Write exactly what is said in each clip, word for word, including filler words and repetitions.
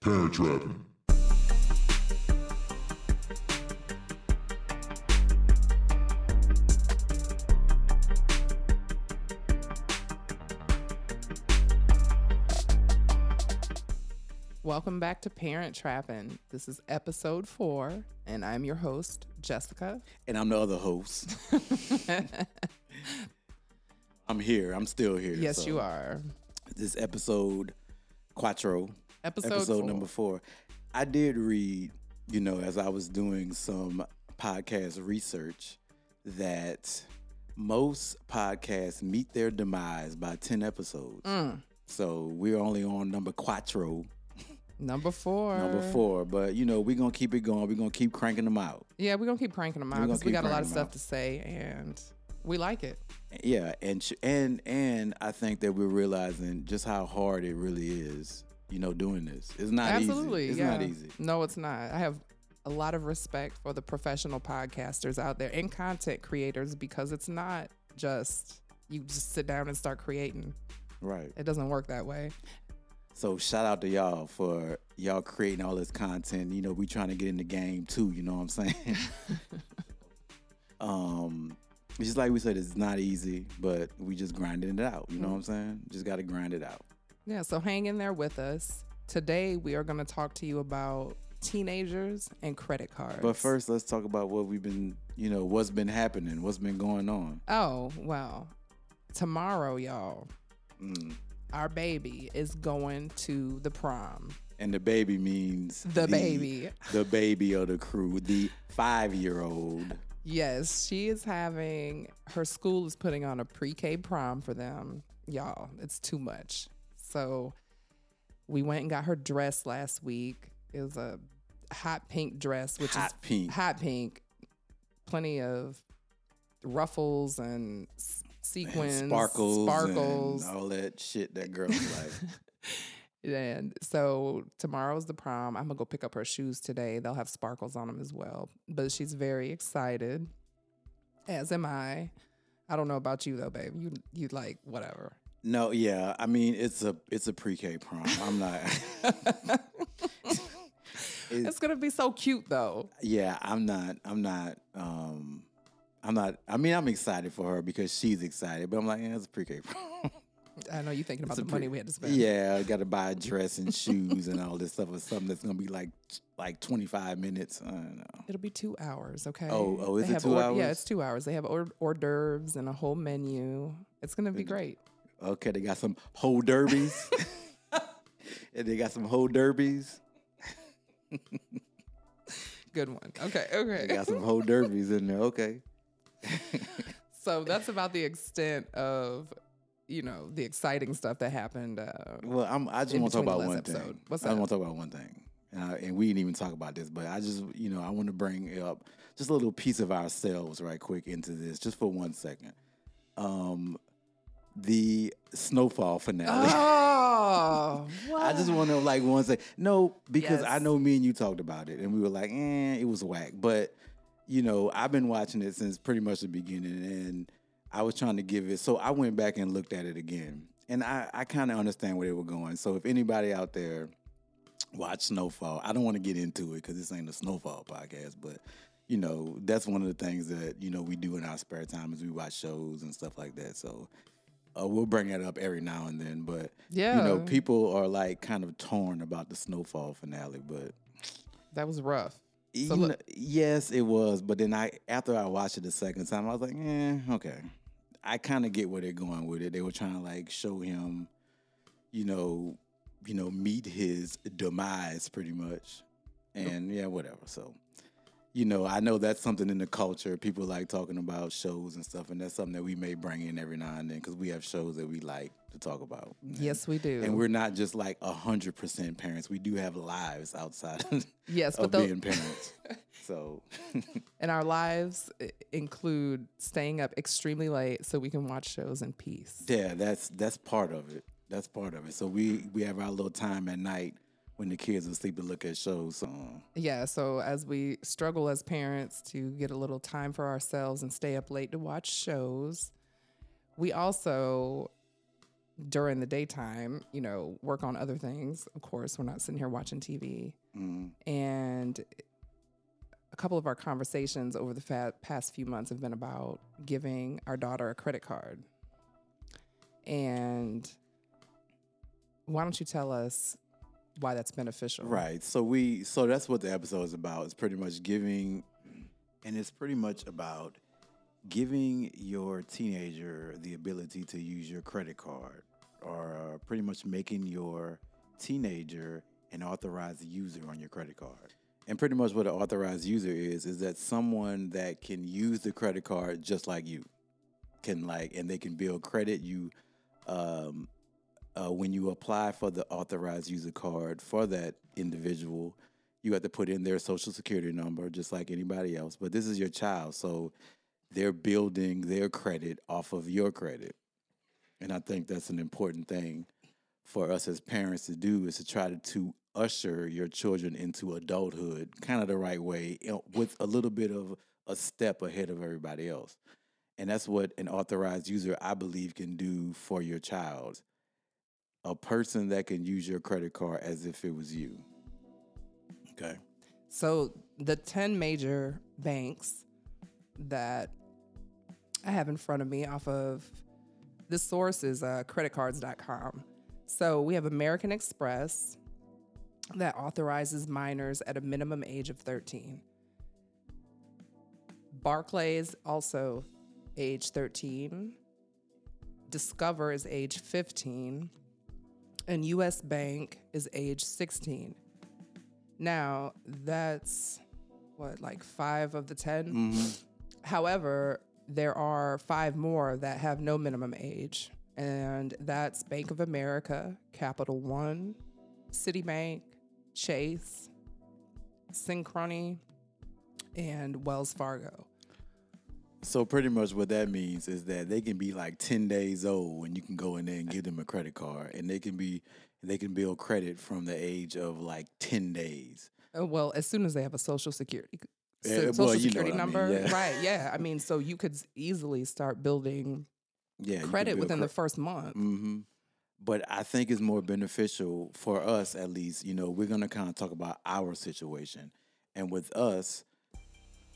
Parent Trappin'. Welcome back to Parent Trappin'. This is episode four, and I'm your host, Jessica. And I'm the other host. I'm here. I'm still here. Yes, so. You are. This episode quattro. Episode, episode four. Number four. I did read, you know, as I was doing some podcast research, that most podcasts meet their demise by ten episodes. Mm. So we're only on number quattro. Number four. Number four. But, you know, we're going to keep it going. We're going to keep cranking them out. Yeah, we're going to keep cranking them out because we got a lot of stuff to say and we like it. Yeah. And, sh- and, and I think that we're realizing just how hard it really is, you know, doing this. It's not Absolutely, easy. It's yeah. not easy. No, it's not. I have a lot of respect for the professional podcasters out there and content creators because it's not just you just sit down and start creating. Right. It doesn't work that way. So shout out to y'all for y'all creating all this content. You know, we trying to get in the game too, you know what I'm saying? um, just like we said, it's not easy, but we just grinding it out, you know mm-hmm. what I'm saying? Just got to grind it out. Yeah, so hang in there with us. Today, we are going to talk to you about teenagers and credit cards. But first, let's talk about what we've been, you know, what's been happening, what's been going on. Oh, well, tomorrow, y'all. Mm. Our baby is going to the prom. And the baby means... The, the baby. The baby of the crew, the five-year-old. Yes, she is having... Her school is putting on a pre-K prom for them. Y'all, it's too much. So we went and got her dress last week. It was a hot pink dress, which hot is... pink. Hot pink. Plenty of ruffles and... sequins, and sparkles, sparkles, and all that shit that girls like. And so tomorrow's the prom. I'm gonna go pick up her shoes today. They'll have sparkles on them as well. But she's very excited, as am I. I don't know about you though, babe. You you like whatever. No, yeah. I mean, it's a it's a pre-K prom. I'm not. it's, it's gonna be so cute though. Yeah, I'm not. I'm not. Um, I'm not, I mean, I'm excited for her because she's excited, but I'm like, yeah, it's a pre-K prom. I know you're thinking about it's the pre- money we had to spend. Yeah, I got to buy a dress and shoes and all this stuff or something that's going to be like like twenty-five minutes. I don't know. It'll be two hours, okay? Oh, oh, is they it two or- hours? Yeah, it's two hours. They have hors, hors d'oeuvres and a whole menu. It's going to be great. Okay, they got some whole derbies. And they got some whole derbies. Good one. Okay, okay. They got some whole derbies in there. Okay. So that's about the extent of, you know, the exciting stuff that happened. Uh, well, I'm, I just want to talk about one episode. thing. What's I want to talk about one thing, and, I, and we didn't even talk about this, but I just, you know, I want to bring up just a little piece of ourselves right quick into this, just for one second. Um, the Snowfall finale. Oh, what? I just want to like one second. No, because yes. I know me and you talked about it, and we were like, eh, it was whack, but. You know, I've been watching it since pretty much the beginning, and I was trying to give it. So I went back and looked at it again, and I, I kind of understand where they were going. So if anybody out there watch Snowfall, I don't want to get into it because this ain't a Snowfall podcast, but, you know, that's one of the things that, you know, we do in our spare time is we watch shows and stuff like that. So uh, we'll bring that up every now and then. But, yeah. You know, people are, like, kind of torn about the Snowfall finale, but... That was rough. So you know, yes, it was. But then I, after I watched it the second time, I was like, eh, okay. I kind of get where they're going with it. They were trying to like show him, you know, you know, meet his demise pretty much. And yeah, whatever. So, you know, I know that's something in the culture. People like talking about shows and stuff. And that's something that we may bring in every now and then because we have shows that we like to talk about. And, yes, we do. And we're not just like one hundred percent parents. We do have lives outside yes, of but being those... parents. So, and our lives include staying up extremely late so we can watch shows in peace. Yeah, that's that's part of it. That's part of it. So we, we have our little time at night when the kids are asleep to look at shows. So. Yeah, so as we struggle as parents to get a little time for ourselves and stay up late to watch shows, we also during the daytime, you know, work on other things. Of course, we're not sitting here watching T V. Mm. And a couple of our conversations over the fa- past few months have been about giving our daughter a credit card. And why don't you tell us why that's beneficial? Right. So we, so that's what the episode is about. It's pretty much giving, and it's pretty much about giving your teenager the ability to use your credit card, or pretty much making your teenager an authorized user on your credit card. And pretty much what an authorized user is, is that someone that can use the credit card just like you can, like, and they can build credit. You, um, uh, when you apply for the authorized user card for that individual, you have to put in their social security number just like anybody else, but this is your child. So they're building their credit off of your credit. And I think that's an important thing for us as parents to do, is to try to, to usher your children into adulthood kind of the right way, with a little bit of a step ahead of everybody else. And that's what an authorized user, I believe, can do for your child. A person that can use your credit card as if it was you. Okay. So the ten major banks that I have in front of me off of this source is uh, credit cards dot com. So we have American Express that authorizes minors at a minimum age of thirteen. Barclays, also age thirteen. Discover is age fifteen. And U S Bank is age sixteen. Now, that's, what, like five of the ten? Mm-hmm. However, there are five more that have no minimum age, and that's Bank of America, Capital One, Citibank, Chase, Synchrony, and Wells Fargo. So pretty much what that means is that they can be like ten days old and you can go in there and give them a credit card, and they can be they can build credit from the age of like ten days. Well, as soon as they have a social security So yeah, social well, you security know what number, I mean, yeah. Right? Yeah, I mean, so you could easily start building yeah, credit build within cre- the first month. Mm-hmm. But I think it's more beneficial for us, at least. You know, we're gonna kind of talk about our situation, and with us,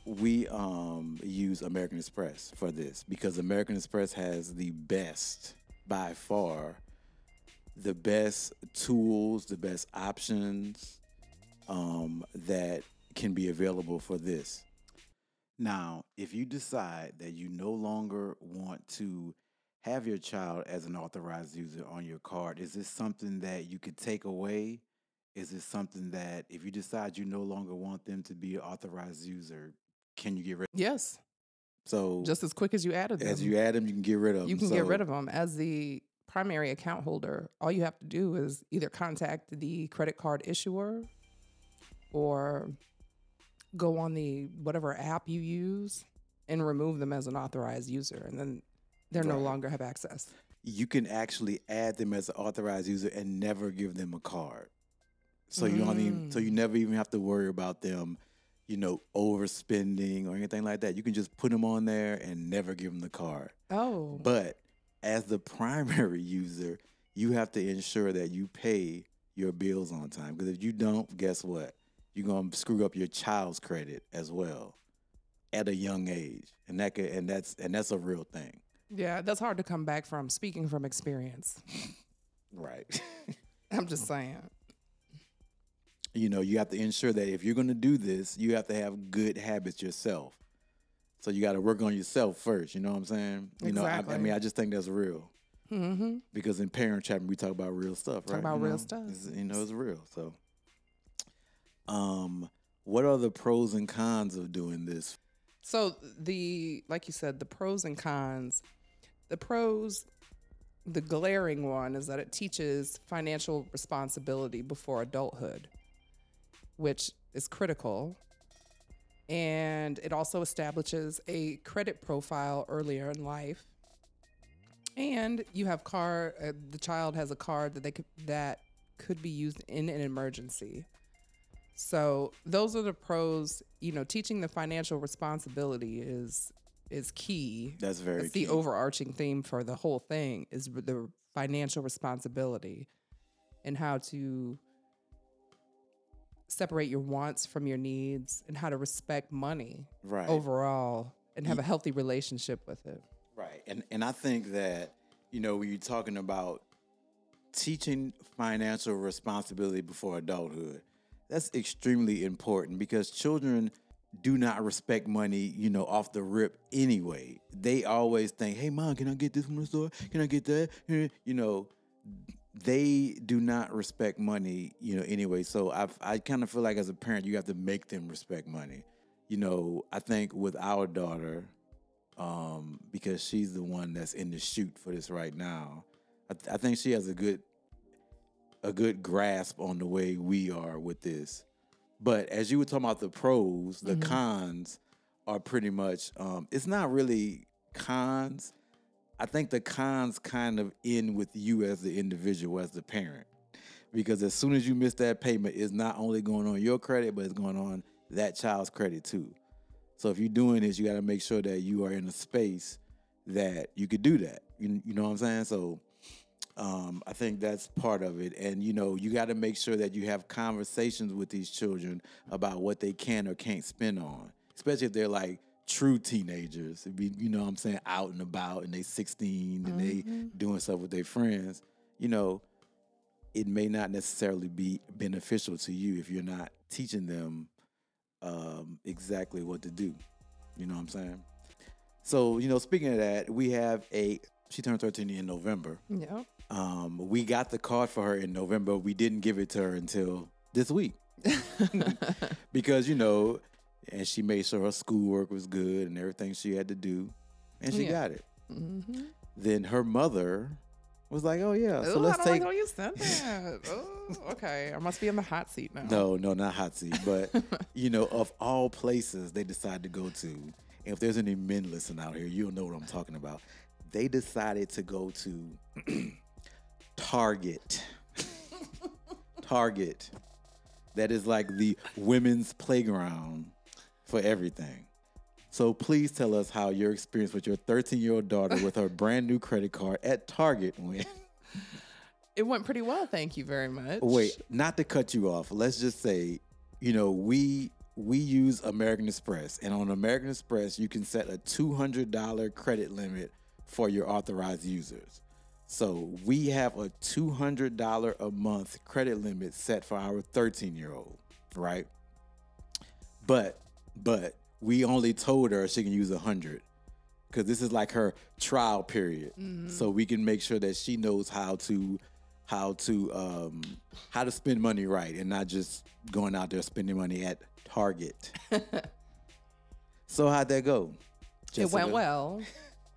we um, use American Express for this, because American Express has the best, by far, the best tools, the best options um, that can be available for this. Now, if you decide that you no longer want to have your child as an authorized user on your card, is this something that you could take away? Is this something that if you decide you no longer want them to be an authorized user, can you get rid of them? Yes. So just as quick as you added them. As you add them, you can get rid of them. You can so, get rid of them. As the primary account holder, all you have to do is either contact the credit card issuer or go on the whatever app you use and remove them as an authorized user, and then they're right. No longer have access. You can actually add them as an authorized user and never give them a card. So mm. you don't even, so you never even have to worry about them, you know, overspending or anything like that. You can just put them on there and never give them the card. Oh. But as the primary user, you have to ensure that you pay your bills on time, because if you don't, guess what? You're going to screw up your child's credit as well at a young age. And that could, and that's and that's a real thing. Yeah, that's hard to come back from, speaking from experience. Right. I'm just saying. You know, you have to ensure that if you're going to do this, you have to have good habits yourself. So you got to work on yourself first, you know what I'm saying? You exactly. know, I, I mean, I just think that's real. Mm-hmm. Because in Parent Trappin', we talk about real stuff, right? Talk about you know, real stuff. It's, you know, it's real, so... Um, what are the pros and cons of doing this? So the, like you said, the pros and cons, the pros, the glaring one is that it teaches financial responsibility before adulthood, which is critical. And it also establishes a credit profile earlier in life. And you have card, uh, the child has a card that they could, that could be used in an emergency. So those are the pros. You know, teaching the financial responsibility is is key. That's very That's key. The overarching theme for the whole thing is the financial responsibility and how to separate your wants from your needs and how to respect money right. overall and have a healthy relationship with it. Right. And and I think that, you know, when you're talking about teaching financial responsibility before adulthood, that's extremely important because children do not respect money, you know, off the rip anyway. They always think, hey, mom, can I get this from the store? Can I get that? You know, they do not respect money, you know, anyway. So I've, I kind of feel like as a parent, you have to make them respect money. You know, I think with our daughter, um, because she's the one that's in the shoot for this right now, I, th- I think she has a good a good grasp on the way we are with this. But as you were talking about the pros, the mm-hmm. cons are pretty much, um, it's not really cons. I think the cons kind of end with you as the individual, as the parent. Because as soon as you miss that payment, it's not only going on your credit, but it's going on that child's credit too. So if you're doing this, you got to make sure that you are in a space that you could do that. You, you know what I'm saying? So Um, I think that's part of it. And, you know, you got to make sure that you have conversations with these children about what they can or can't spend on, especially if they're like true teenagers, be, you know what I'm saying, out and about and they sixteen and mm-hmm. they doing stuff with their friends. You know, it may not necessarily be beneficial to you if you're not teaching them um, exactly what to do. You know what I'm saying? So, you know, speaking of that, we have a she turned thirteen in November. Yeah. Um, we got the card for her in November. We didn't give it to her until this week. Because, you know, and she made sure her schoolwork was good and everything she had to do. And she yeah. got it. Mm-hmm. Then her mother was like, oh, yeah. So Ooh, let's I don't take. Like how you said that. Ooh, okay. I must be in the hot seat now. No, no, not hot seat. But, you know, of all places they decide to go to. And if there's any men listening out here, you'll know what I'm talking about. They decided to go to Target. Target. That is like the women's playground for everything. So please tell us how your experience with your thirteen-year-old daughter with her brand new credit card at Target went. It went pretty well, thank you very much. Wait, not to cut you off. Let's just say, you know, we... We use American Express, and on American Express, you can set a two hundred dollars credit limit for your authorized users. So we have a two hundred dollars a month credit limit set for our thirteen-year-old, right? But but we only told her she can use one hundred dollars because this is like her trial period. Mm-hmm. So we can make sure that she knows how to how to um, how to spend money right and not just going out there spending money at Target. So how'd that go? Jessica? It went well.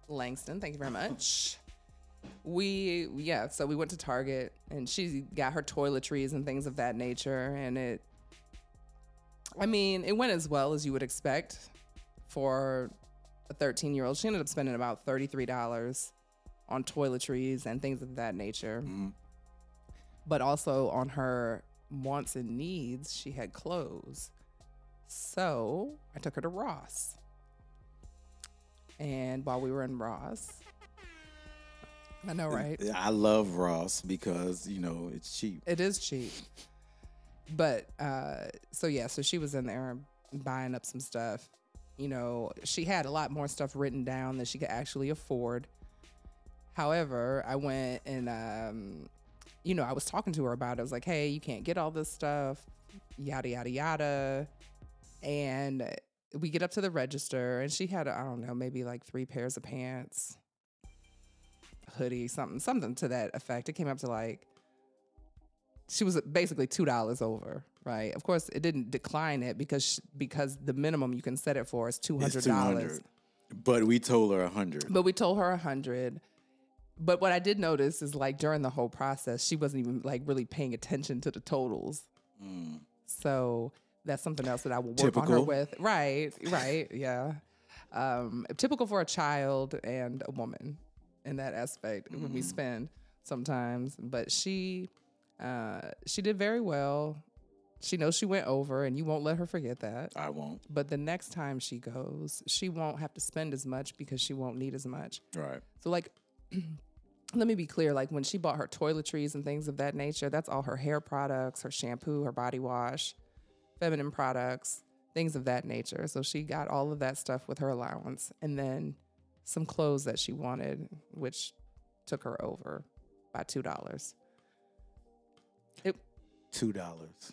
Langston, thank you very much. We, yeah, so we went to Target and she got her toiletries and things of that nature. And it, I mean, it went as well as you would expect for a thirteen-year-old. She ended up spending about thirty-three dollars on toiletries and things of that nature. Mm-hmm. But also on her wants and needs, she had clothes. So I took her to Ross. And while we were in Ross, I know, right? I love Ross because, you know, it's cheap. It is cheap. But uh, so, yeah, so she was in there buying up some stuff. You know, she had a lot more stuff written down that she could actually afford. However, I went and, um, you know, I was talking to her about it. I was like, hey, you can't get all this stuff, yada, yada, yada. And we get up to the register, and she had, I don't know, maybe like three pairs of pants, hoodie, something, something to that effect. It came up to like, she was basically two dollars over, right? Of course, it didn't decline it because because the minimum you can set it for is two hundred dollars. It's two hundred dollars. But we told her one hundred dollars. But we told her one hundred dollars. But what I did notice is, like, during the whole process, she wasn't even, like, really paying attention to the totals. Mm. So that's something else that I will work typical. on her with. Right, right, yeah. Um, typical for a child and a woman in that aspect mm. when we spend sometimes. But she, uh, she did very well. She knows she went over, and you won't let her forget that. I won't. But the next time she goes, she won't have to spend as much because she won't need as much. Right. So, like, let me be clear. Like, when she bought her toiletries and things of that nature, that's all her hair products, her shampoo, her body wash, feminine products, things of that nature. So she got all of that stuff with her allowance. And then some clothes that she wanted, which took her over by two dollars. It, two dollars.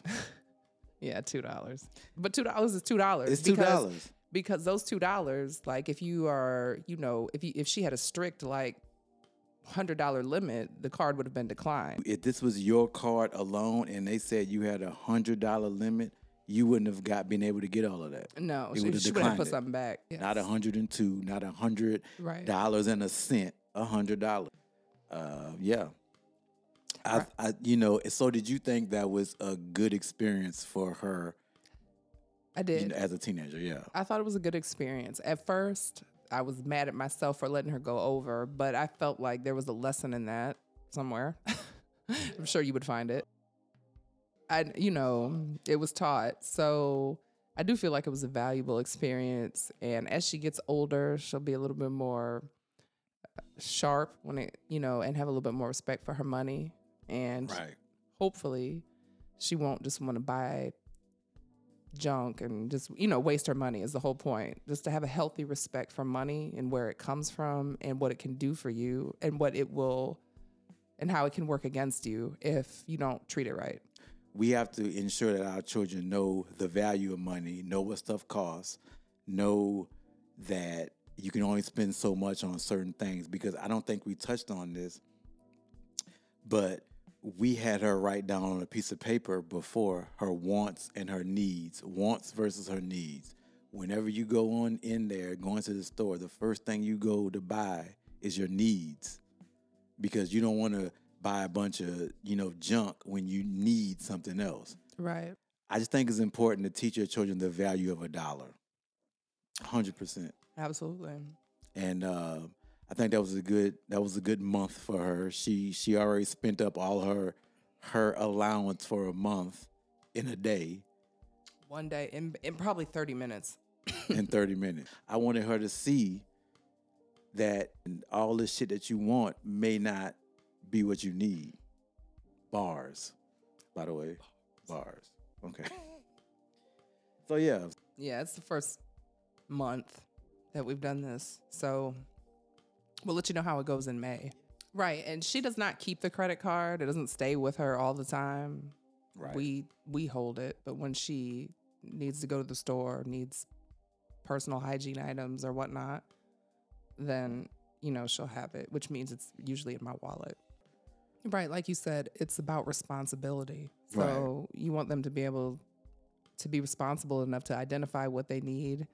Yeah, two dollars. But two dollars is two dollars. It's two dollars. Because, because those two dollars, like, if you are, you know, if you, if she had a strict, like, one hundred dollars limit, the card would have been declined. If this was your card alone and they said you had a one hundred dollars limit, you wouldn't have got been able to get all of that. No, it she, would have she would have put it. something back. Yes. Not one hundred two, not one hundred dollars right. and a cent, one hundred dollars. Uh, yeah. I, I, you know, so did you think that was a good experience for her? I did. You know, as a teenager, yeah. I thought it was a good experience. At first, I was mad at myself for letting her go over, but I felt like there was a lesson in that somewhere. I'm sure you would find it. I, you know, it was taught. So I do feel like it was a valuable experience. And as she gets older, she'll be a little bit more sharp when it, you know, and have a little bit more respect for her money. And right. hopefully she won't just want to buy junk and just, you know, waste her money is the whole point. Just to have a healthy respect for money and where it comes from and what it can do for you and what it will and how it can work against you if you don't treat it right. We have to ensure that our children know the value of money, know what stuff costs, know that you can only spend so much on certain things, because I don't think we touched on this, but we had her write down on a piece of paper before her wants and her needs, wants versus her needs. Whenever you go on in there, going to the store, the first thing you go to buy is your needs, because you don't want to buy a bunch of, you know, junk when you need something else. Right. I just think it's important to teach your children the value of a dollar. one hundred percent. Absolutely. And, uh, I think that was a good that was a good month for her. She she already spent up all her her allowance for a month in a day. One day in in probably thirty minutes. In thirty minutes. I wanted her to see that all this shit that you want may not be what you need. Bars, by the way. Bars. Okay. So yeah. Yeah, it's the first month that we've done this. So we'll let you know how it goes in May. Right. And she does not keep the credit card. It doesn't stay with her all the time. Right. We we hold it. But when she needs to go to the store, needs personal hygiene items or whatnot, then, you know, she'll have it, which means it's usually in my wallet. Right. Like you said, it's about responsibility. So right. you want them to be able to be responsible enough to identify what they need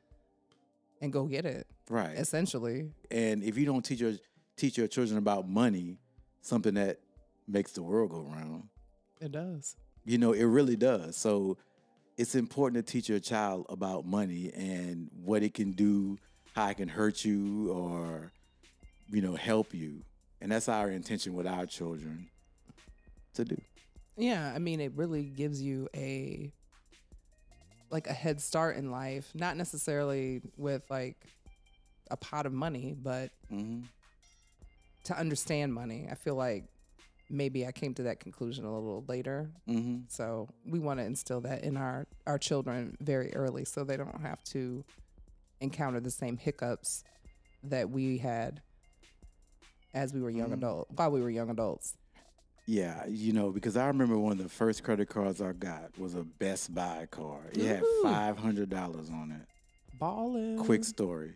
and go get it. Right. Essentially. And if you don't teach your teach your children about money, something that makes the world go round. It does. You know, it really does. So it's important to teach your child about money and what it can do, how it can hurt you or, you know, help you. And that's our intention with our children to do. Yeah. I mean, it really gives you a like a head start in life, not necessarily with like a pot of money, but mm-hmm. to understand money. I feel like maybe I came to that conclusion a little later. Mm-hmm. So we want to instill that in our, our children very early so they don't have to encounter the same hiccups that we had as we were young mm-hmm. adults, while we were young adults. Yeah, you know, because I remember one of the first credit cards I got was a Best Buy card. It Ooh. had five hundred dollars on it. Ballin'. Quick story.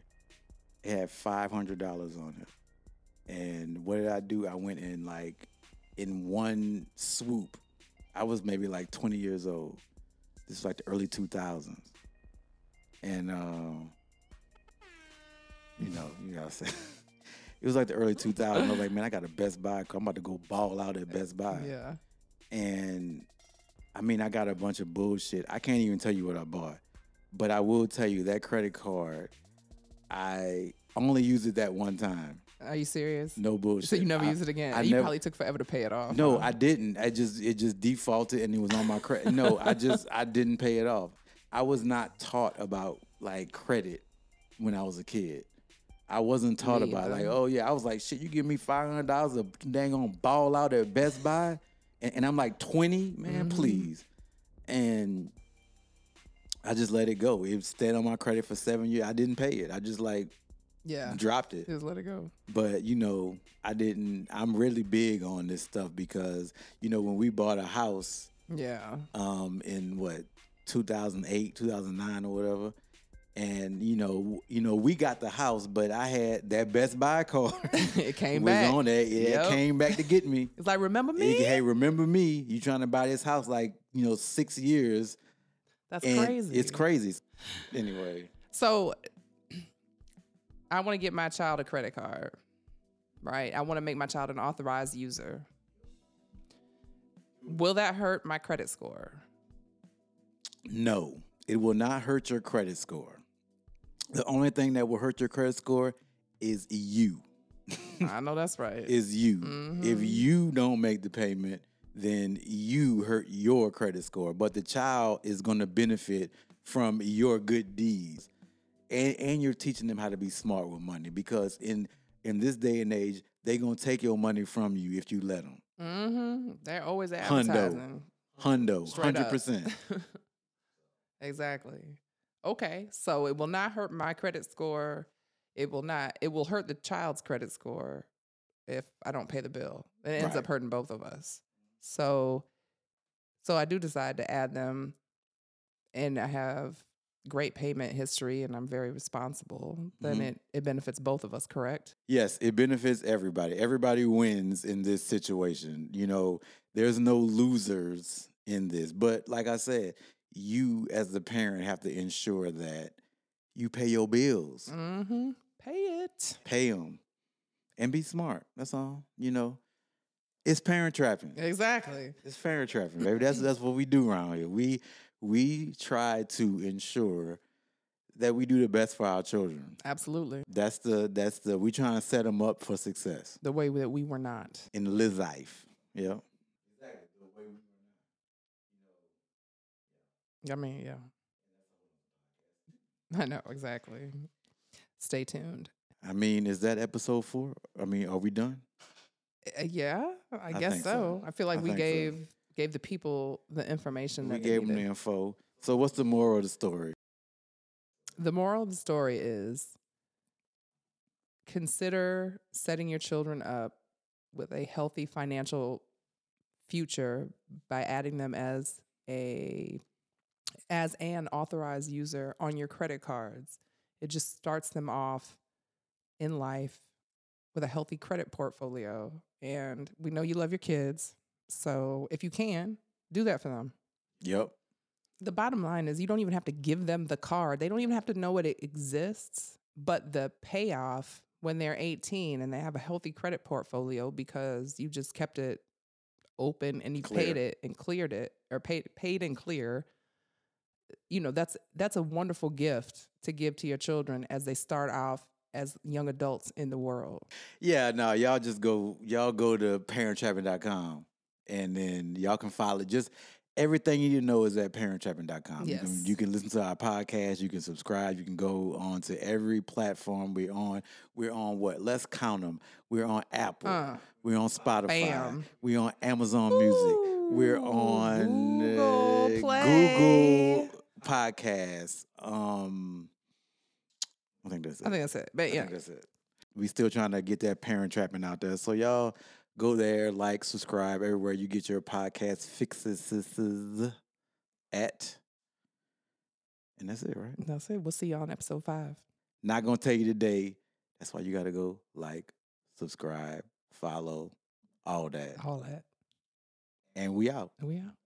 It had five hundred dollars on it. And what did I do? I went in like in one swoop. I was maybe like twenty years old. This is like the early two thousands. And, uh, you know, you gotta say. It was like the early two thousands. I was like, man, I got a Best Buy card. I'm about to go ball out at Best Buy. Yeah. And, I mean, I got a bunch of bullshit. I can't even tell you what I bought. But I will tell you that credit card, I only used it that one time. Are you serious? No bullshit. So you never I, used it again? I you never, probably took forever to pay it off. No, huh? I didn't. I just It just defaulted and it was on my credit. No, I just, I didn't pay it off. I was not taught about, like, credit when I was a kid. I wasn't taught about it. Like, oh, yeah. I was like, shit, you give me five hundred dollars a dang on ball out at Best Buy? And, and I'm like, twenty? Man, mm-hmm. please. And I just let it go. It stayed on my credit for seven years. I didn't pay it. I just, like, yeah, dropped it. Just let it go. But, you know, I didn't. I'm really big on this stuff because, you know, when we bought a house. Yeah. Um, in what? two thousand eight, two thousand nine or whatever. And, you know, you know, we got the house, but I had that Best Buy card. It came was back. Was on there. Yeah, yep. It came back to get me. It's like, remember me? It, hey, remember me? You trying to buy this house like, you know, six years. That's crazy. It's crazy. Anyway. So I want to get my child a credit card, right? I want to make my child an authorized user. Will that hurt my credit score? No, it will not hurt your credit score. The only thing that will hurt your credit score is you. I know that's right. Is you. Mm-hmm. If you don't make the payment, then you hurt your credit score. But the child is going to benefit from your good deeds. And, and you're teaching them how to be smart with money. Because in, in this day and age, they're going to take your money from you if you let them. Mm-hmm. They're always advertising. Hundo. Hundo. Straight one hundred percent. Exactly. Okay. So it will not hurt my credit score. It will not. It will hurt the child's credit score if I don't pay the bill. It ends right. up hurting both of us. So, so I do decide to add them, and I have great payment history, and I'm very responsible. Then mm-hmm. it, it benefits both of us, correct? Yes, it benefits everybody. Everybody wins in this situation. You know, there's no losers in this. But like I said, you as the parent have to ensure that you pay your bills. Mm-hmm. Pay it. Pay them. And be smart. That's all. You know, it's parent trapping. Exactly. It's parent trapping, baby. That's that's what we do around here. We we try to ensure that we do the best for our children. Absolutely. That's the that's the we trying to set them up for success. The way that we were not in live life. Yeah. I mean, yeah. I know, exactly. Stay tuned. I mean, is that episode four? I mean, are we done? Uh, yeah, I, I guess so. so. I feel like I we gave so. gave the people the information we that they needed. We gave them the info. So what's the moral of the story? The moral of the story is consider setting your children up with a healthy financial future by adding them as a... as an authorized user on your credit cards. It just starts them off in life with a healthy credit portfolio. And we know you love your kids. So if you can, do that for them. Yep. The bottom line is you don't even have to give them the card. They don't even have to know it exists. But the payoff when they're eighteen and they have a healthy credit portfolio because you just kept it open and you clear. paid it and cleared it or paid paid and clear. You know, that's that's a wonderful gift to give to your children as they start off as young adults in the world. Yeah, no, y'all just go, y'all go to parent trappin dot com and then y'all can follow. Just everything you need to know is at parent trappin dot com. Yes. You can, you can listen to our podcast. You can subscribe. You can go on to every platform we're on. We're on what? Let's count them. We're on Apple. Uh, we're on Spotify. Bam. We're on Amazon Ooh. Music. We're on Google, uh, Google Podcasts. Um, I think that's it. I think that's it. But yeah, I think that's it. We still trying to get that parent trapping out there. So y'all go there, like, subscribe everywhere you get your podcast fixes at. And that's it, right? That's it. We'll see y'all in episode five. Not gonna tell you today. That's why you gotta go like, subscribe, follow, all that. All that. And we out. And we out.